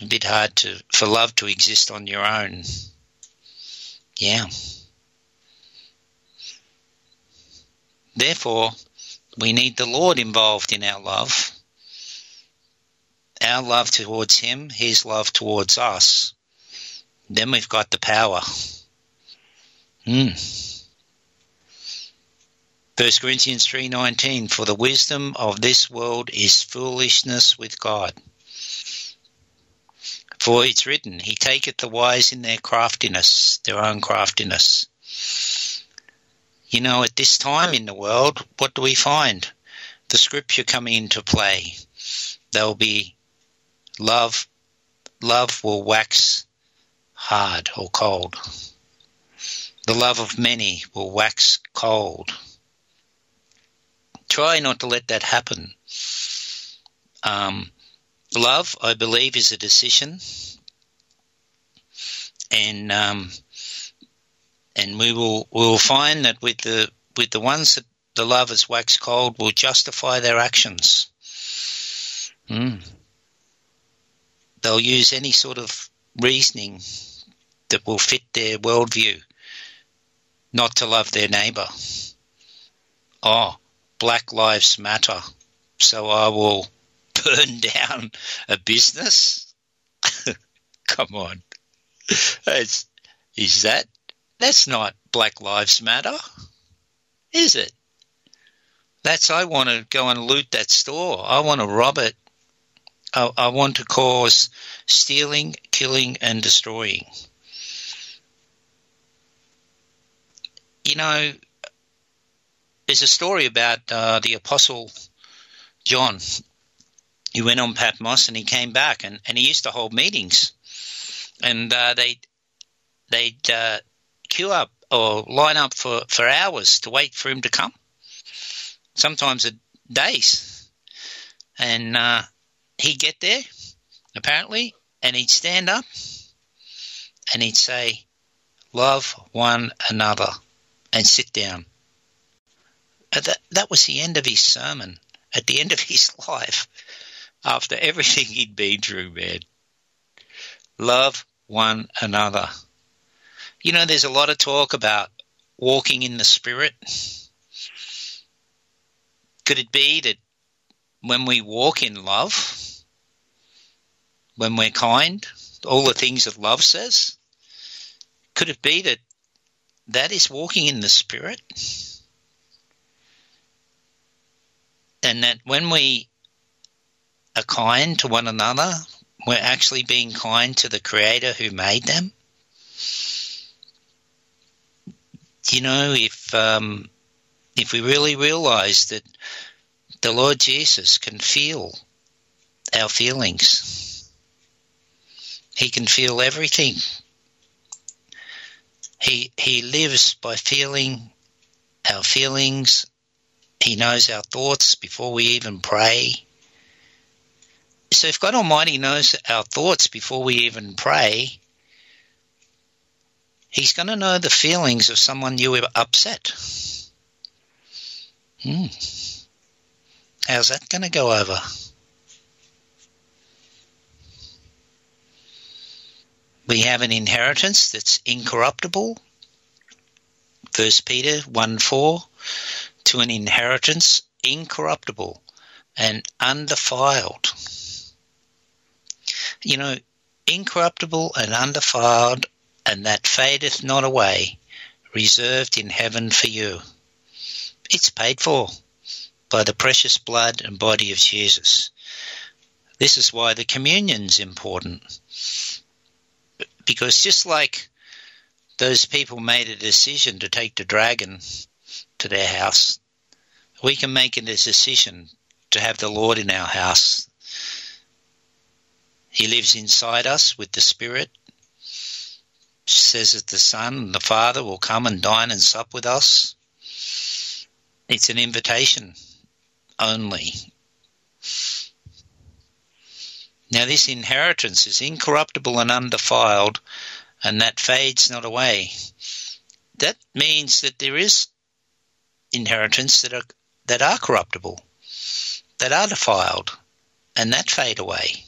A bit hard for love to exist on your own. Yeah. Therefore, we need the Lord involved in our love. Our love towards Him, His love towards us. Then we've got the power. First Corinthians 3:19, for the wisdom of this world is foolishness with God. For it's written, He taketh the wise in their craftiness, their own craftiness. You know, at this time in the world, what do we find? The scripture coming into play. There'll be love. Love will wax hard or cold. The love of many will wax cold. Try not to let that happen. Love, I believe, is a decision, and we will find that with the ones that the love is waxed cold, will justify their actions. They'll use any sort of reasoning that will fit their worldview. Not to love their neighbour. Oh, Black Lives Matter, so I will burn down a business? Come on. That's not Black Lives Matter, is it? I want to go and loot that store. I want to rob it. I want to cause stealing, killing, and destroying. You know, there's a story about the Apostle John. He went on Patmos and he came back, and he used to hold meetings. And they'd queue up or line up for hours to wait for him to come, sometimes days. And he'd get there, apparently, and he'd stand up and he'd say, love one another, and sit down. That was the end of his sermon, at the end of his life, after everything he'd been through, man. Love one another. You know, there's a lot of talk about walking in the Spirit. Could it be that when we walk in love, when we're kind, all the things that love says, could it be that is walking in the Spirit? And that when we are kind to one another, we're actually being kind to the Creator who made them. You know, if we really realize that the Lord Jesus can feel our feelings, He can feel everything. He lives by feeling our feelings. He knows our thoughts before we even pray. So if God Almighty knows our thoughts before we even pray, He's going to know the feelings of someone you were upset. How's that going to go over? We have an inheritance that's incorruptible. First Peter 1:4, to an inheritance incorruptible and undefiled. You know, incorruptible and undefiled, and that fadeth not away, reserved in heaven for you. It's paid for by the precious blood and body of Jesus. This is why the communion's important. Because just like those people made a decision to take the dragon to their house, we can make a decision to have the Lord in our house. He lives inside us with the Spirit. Says that the Son and the Father will come and dine and sup with us. It's an invitation only. Now this inheritance is incorruptible and undefiled, and that fades not away. That means that there is inheritance that are corruptible, that are defiled, and that fade away.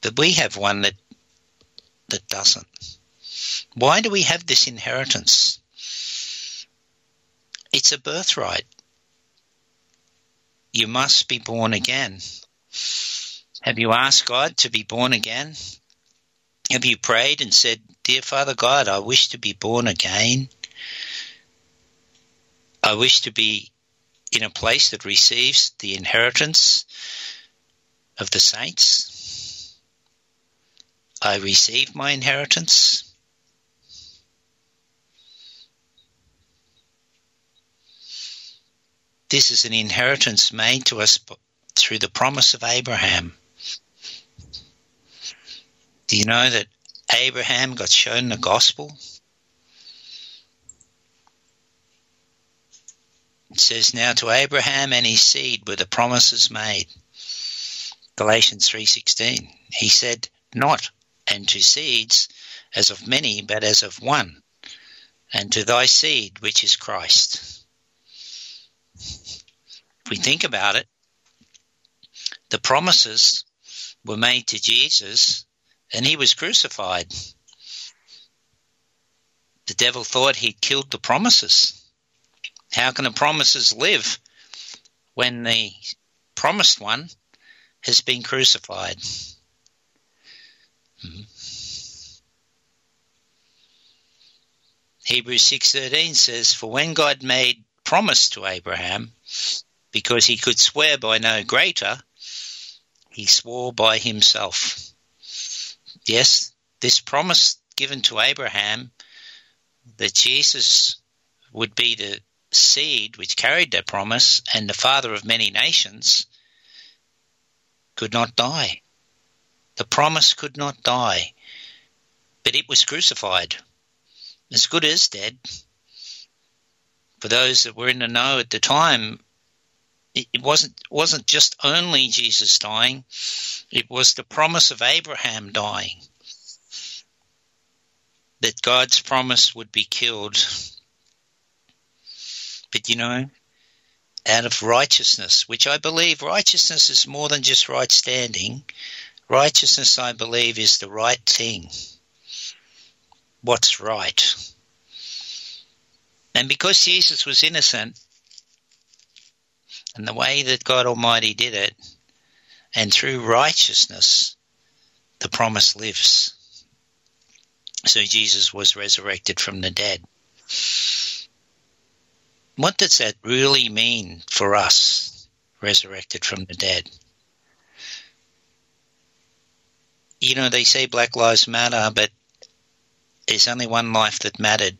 But we have one that doesn't. Why do we have this inheritance? It's a birthright. You must be born again. Have you asked God to be born again? Have you prayed and said, "Dear Father God, I wish to be born again. I wish to be in a place that receives the inheritance of the saints. I receive my inheritance." This is an inheritance made to us through the promise of Abraham. Do you know that Abraham got shown the gospel? It says, "Now to Abraham and his seed were the promises made." Galatians 3:16. He said, "Not unto seeds as of many, but as of one, and to thy seed, which is Christ." If we think about it, the promises were made to Jesus and he was crucified. The devil thought he'd killed the promises. How can the promises live when the promised one has been crucified? Hebrews 6:13 says, "For when God made promise to Abraham, because he could swear by no greater, he swore by himself." Yes, this promise given to Abraham that Jesus would be the seed which carried that promise and the father of many nations could not die. The promise could not die, but it was crucified, as good as dead. For those that were in the know at the time, it wasn't just only Jesus dying, it was the promise of Abraham dying, that God's promise would be killed. But you know, out of righteousness, which I believe righteousness is more than just right standing. Righteousness, I believe, is the right thing. What's right? And because Jesus was innocent, and the way that God Almighty did it, and through righteousness, the promise lives. So Jesus was resurrected from the dead. What does that really mean for us, resurrected from the dead? You know, they say Black Lives Matter, but there's only one life that mattered,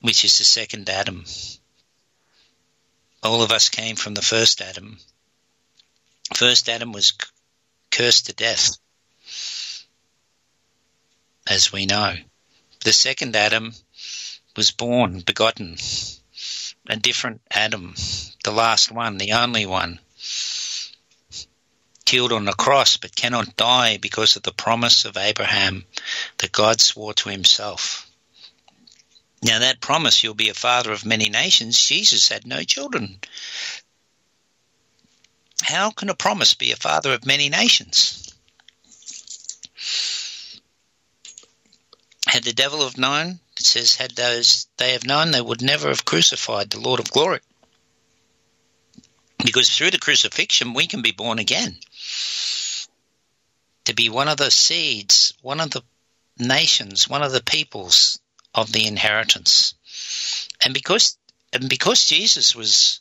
which is the second Adam. All of us came from the first Adam. First Adam was cursed to death, as we know. The second Adam was born, begotten, a different Adam, the last one, the only one, killed on the cross but cannot die because of the promise of Abraham that God swore to himself. Now that promise, "You'll be a father of many nations," Jesus had no children. How can a promise be a father of many nations? Had the devil have known, it says, had those they have known, they would never have crucified the Lord of glory. Because through the crucifixion, we can be born again. To be one of the seeds, one of the nations, one of the peoples of the inheritance. And because Jesus was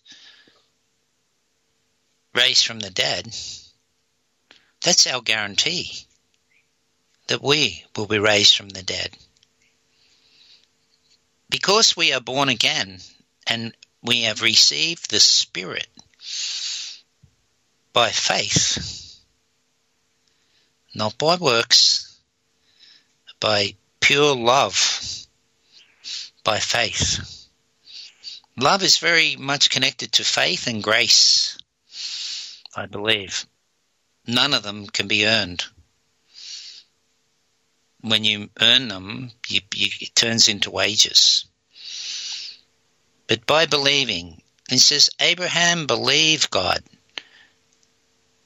raised from the dead, that's our guarantee that we will be raised from the dead. Because we are born again and we have received the Spirit by faith, not by works, by pure love, by faith. love is very much connected to faith and grace, I believe. None of them can be earned. When you earn them, it turns into wages. But by believing, it says Abraham believed God.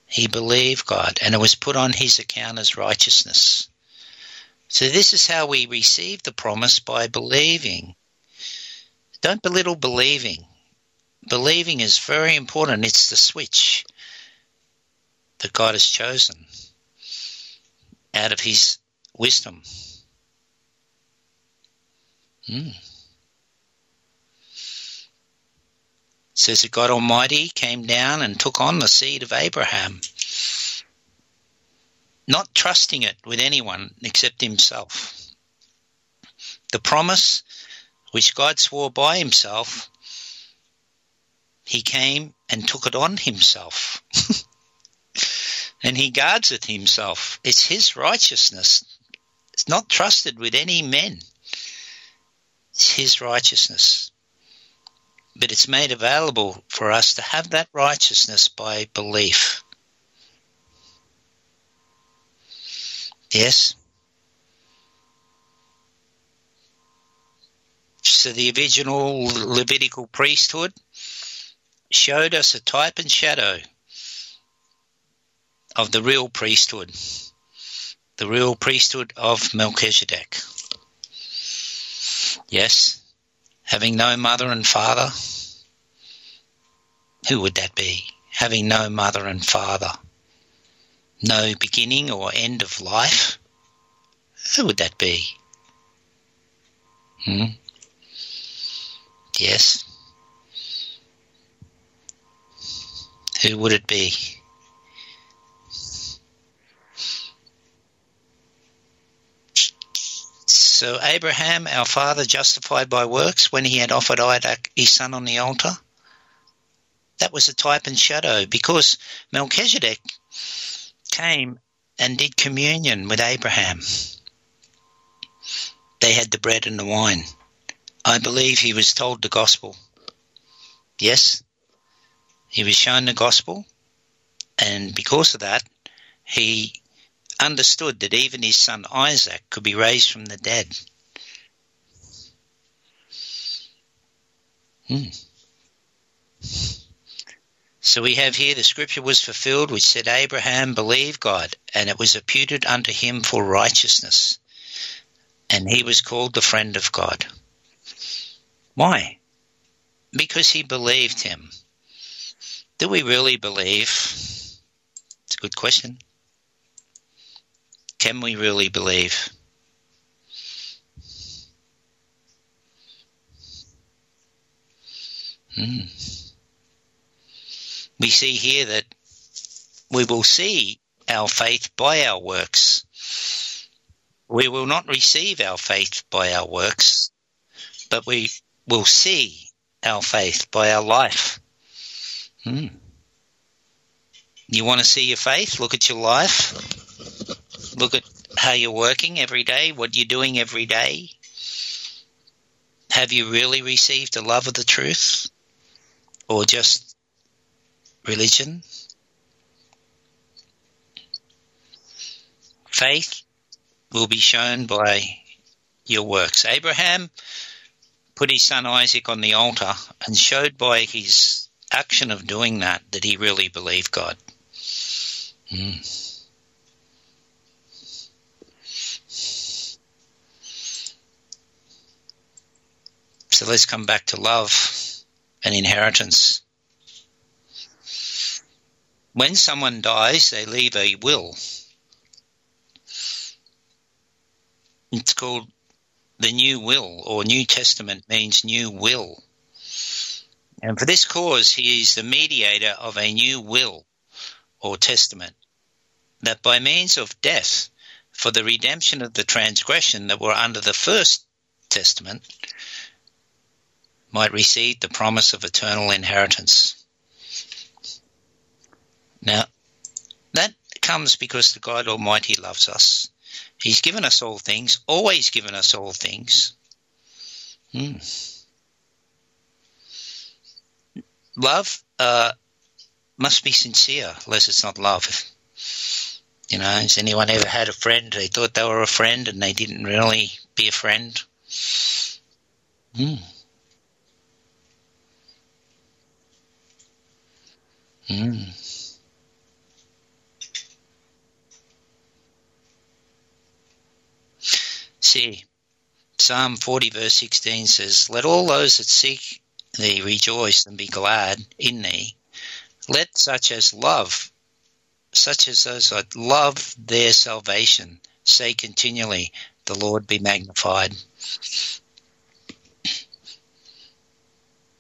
He believed God, and it was put on his account as righteousness. So this is how we receive the promise, by believing. Don't belittle believing. Believing is very important. It's the switch that God has chosen out of his wisdom. It says that God Almighty came down and took on the seed of Abraham, not trusting it with anyone except himself. The promise which God swore by himself, he came and took it on himself. And he guards it himself. It's his righteousness. It's not trusted with any men. It's his righteousness. But it's made available for us to have that righteousness by belief. Yes? So the original Levitical priesthood showed us a type and shadow of the real priesthood of Melchizedek. Yes, having no mother and father. Who would that be? Having no mother and father, no beginning or end of life. Who would that be? Yes. Who would it be? So Abraham, our father, justified by works when he had offered Isaac, his son, on the altar. That was a type and shadow, because Melchizedek came and did communion with Abraham. They had the bread and the wine. I believe he was told the gospel. Yes, he was shown the gospel, and because of that, he understood that even his son Isaac could be raised from the dead. So we have here, the scripture was fulfilled, which said Abraham believed God, and it was imputed unto him for righteousness, and he was called the friend of God. Why? Because he believed him. Do we really believe? It's a good question. Can we really believe? We see here that we will see our faith by our works. We will not receive our faith by our works, but we will see our faith by our life. You want to see your faith? Look at your life. Look at how you're working every day, what you're doing every day. Have you really received the love of the truth, or just religion? Faith will be shown by your works. Abraham put his son Isaac on the altar and showed by his action of doing that that he really believed God. So let's come back to love and inheritance. When someone dies, they leave a will. It's called the new will, or New Testament means new will. And for this cause, he is the mediator of a new will or testament, that by means of death, for the redemption of the transgression that were under the first testament, might receive the promise of eternal inheritance. Now, that comes because the God Almighty loves us. He's given us all things, always given us all things. love must be sincere, unless it's not love. You know, has anyone ever had a friend they thought they were a friend and they didn't really be a friend? See, Psalm 40 verse 16 says, "Let all those that seek thee rejoice and be glad in thee. Let such as those that love their salvation, say continually, the Lord be magnified."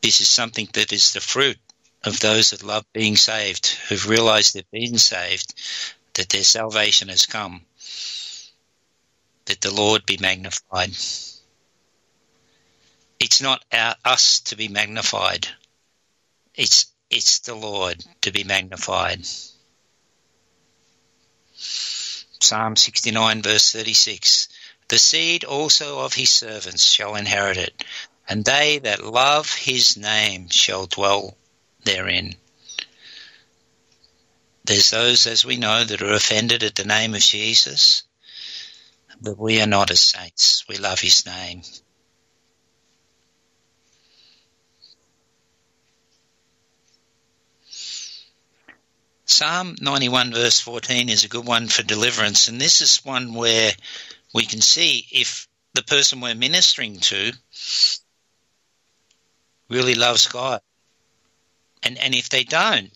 This is something that is the fruit of those that love being saved, who've realized they've been saved, that their salvation has come, that the Lord be magnified. It's not us to be magnified. It's the Lord to be magnified. Psalm 69 verse 36, "The seed also of his servants shall inherit it, and they that love his name shall dwell therein." There's those, as we know, that are offended at the name of Jesus, but we are not as saints. We love his name. Psalm 91 verse 14 is a good one for deliverance, and this is one where we can see if the person we're ministering to really loves God. And if they don't,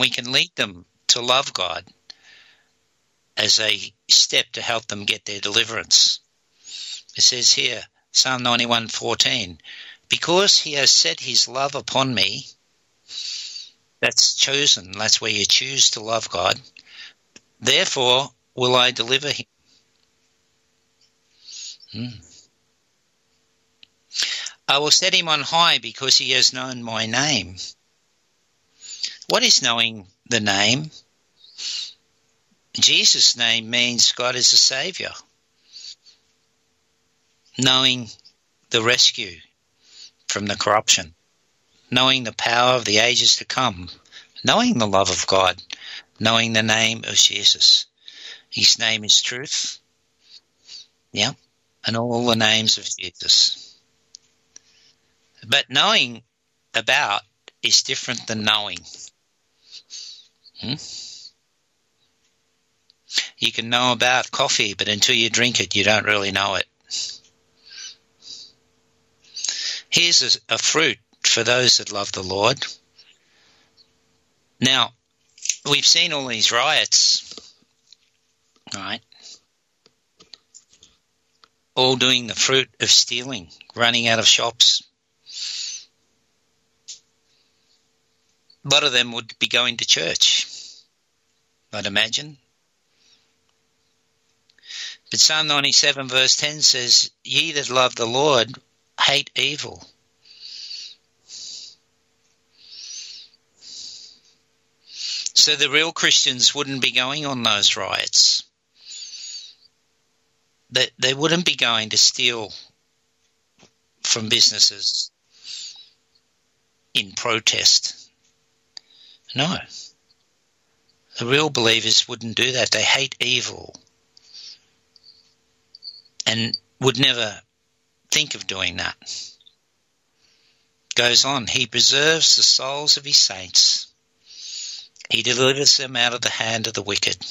we can lead them to love God as a step to help them get their deliverance. It says here, Psalm 91:14, "Because he has set his love upon me," that's chosen. That's where you choose to love God. "Therefore will I deliver him." "I will set him on high because he has known my name." What is knowing the name? Jesus' name means God is a saviour. Knowing the rescue from the corruption. Knowing the power of the ages to come, knowing the love of God, knowing the name of Jesus. His name is truth, and all the names of Jesus. But knowing about is different than knowing. You can know about coffee, but until you drink it, you don't really know it. Here's a fruit for those that love the Lord. Now, we've seen all these riots, right? All doing the fruit of stealing, running out of shops. A lot of them would be going to church, I'd imagine. But Psalm 97 verse 10 says, "Ye that love the Lord hate evil." So the real Christians wouldn't be going on those riots. They wouldn't be going to steal from businesses in protest. No. The real believers wouldn't do that. They hate evil and would never think of doing that. Goes on, "He preserves the souls of his saints. He delivers them out of the hand of the wicked."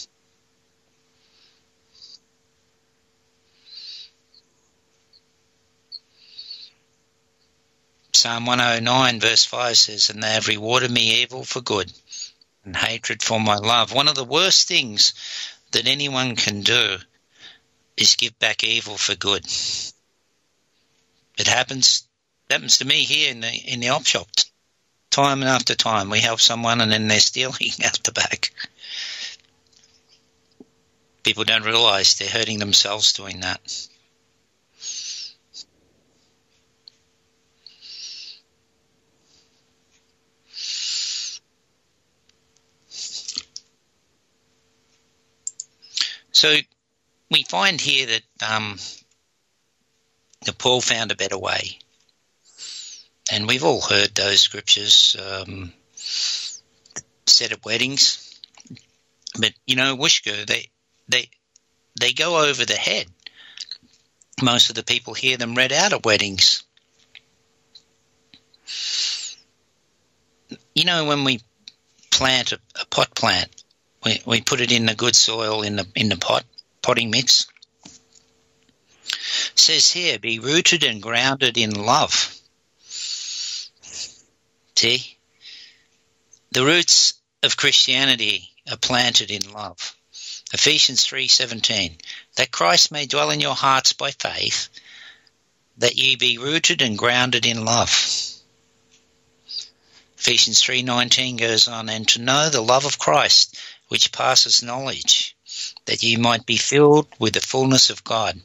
Psalm 109 verse 5 says, "And they have rewarded me evil for good and hatred for my love." One of the worst things that anyone can do is give back evil for good. It happens to me here in the op shop. Time after time, we help someone and then they're stealing out the back. People don't realise they're hurting themselves doing that. So we find here that Paul found a better way. And we've all heard those scriptures said at weddings. But, you know, Wooshka, they go over the head. Most of the people hear them read out at weddings. You know, when we plant a pot plant, we put it in the good soil in the potting mix. It says here, be rooted and grounded in love. See, the roots of Christianity are planted in love. Ephesians 3:17, that Christ may dwell in your hearts by faith, that ye be rooted and grounded in love. Ephesians 3:19 goes on, and to know the love of Christ, which passes knowledge, that ye might be filled with the fullness of God.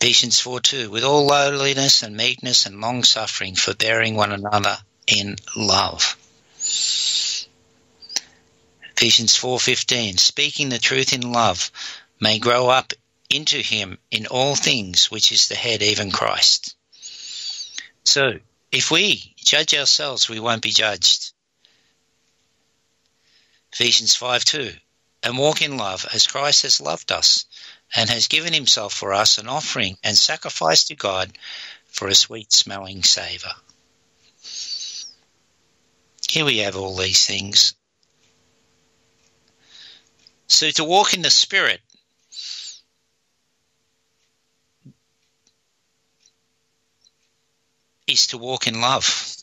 Ephesians 4:2, with all lowliness and meekness and long-suffering, forbearing one another in love. Ephesians 4:15, speaking the truth in love, may grow up into him in all things, which is the head, even Christ. So, if we judge ourselves, we won't be judged. Ephesians 5:2, and walk in love as Christ has loved us, and has given himself for us an offering and sacrifice to God for a sweet-smelling savour. Here we have all these things. So to walk in the Spirit, is to walk in love.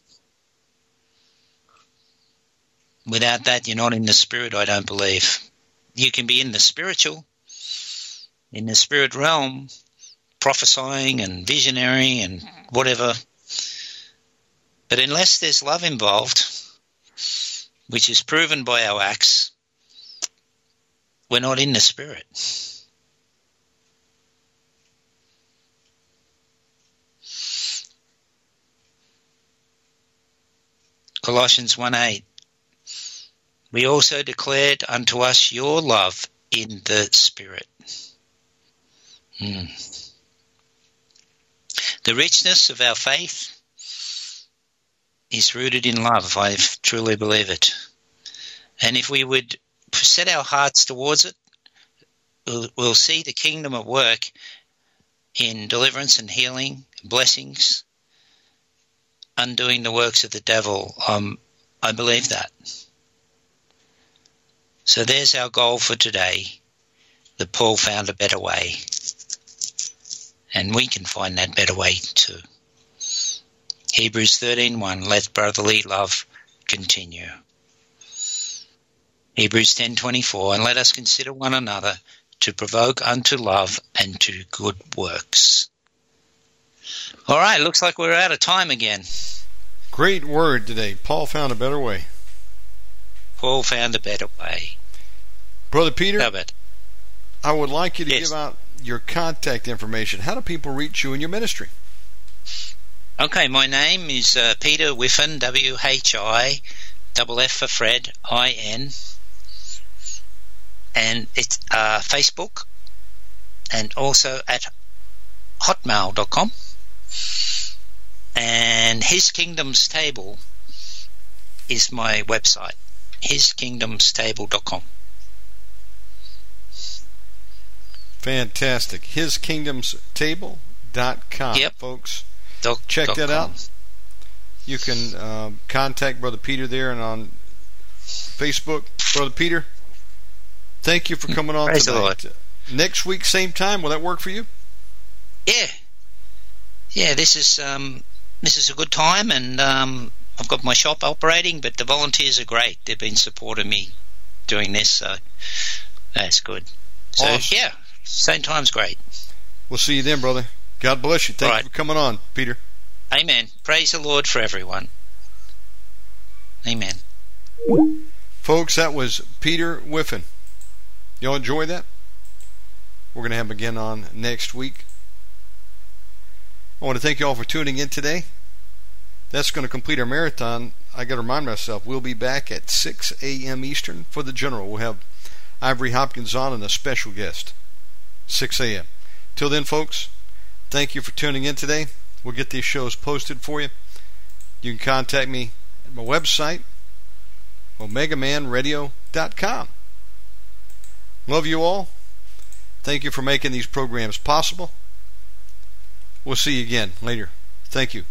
Without that, you're not in the Spirit, I don't believe. You can be in the spiritual, in the spirit realm, prophesying and visionary and whatever. But unless there's love involved, which is proven by our acts, we're not in the Spirit. Colossians 1:8, we also declared unto us your love in the Spirit. The richness of our faith is rooted in love. I truly believe it. And if we would set our hearts towards it, we'll see the kingdom at work in deliverance and healing, blessings, undoing the works of the devil. I believe that. So there's our goal for today, that Paul found a better way. And we can find that better way too. Hebrews 13:1, let brotherly love continue. Hebrews 10:24, and let us consider one another to provoke unto love and to good works. All right, looks like we're out of time again. Great word today. Paul found a better way. Paul found a better way. Brother Peter, I would like you to give out your contact information. How do people reach you in your ministry? Okay, my name is Peter Whiffen, W-H-I, double F for Fred, I-N. And it's Facebook, and also at hotmail.com. And His Kingdom's Table is my website, HisKingdomsTable.com. Fantastic. HisKingdomsTable.com, folks. Check that out. You can contact Brother Peter there and on Facebook. Brother Peter, thank you for coming on tonight. Next week, same time. Will that work for you? Yeah. Yeah, this is a good time, and I've got my shop operating, but the volunteers are great. They've been supporting me doing this, so that's good. So, awesome. Yeah. Same time's great. We'll see you then, brother. God bless you. Thank you for coming on, Peter. Amen. Praise the Lord for everyone. Amen. Folks, that was Peter Whiffen. Y'all enjoy that? We're going to have him again on next week. I want to thank you all for tuning in today. That's going to complete our marathon. I got to remind myself, we'll be back at 6 a.m. Eastern for the General. We'll have Ivory Hopkins on and a special guest. 6 a.m. Till then, folks, thank you for tuning in today. We'll get these shows posted for you. You can contact me at my website, omegamanradio.com. Love you all. Thank you for making these programs possible. We'll see you again later. Thank you.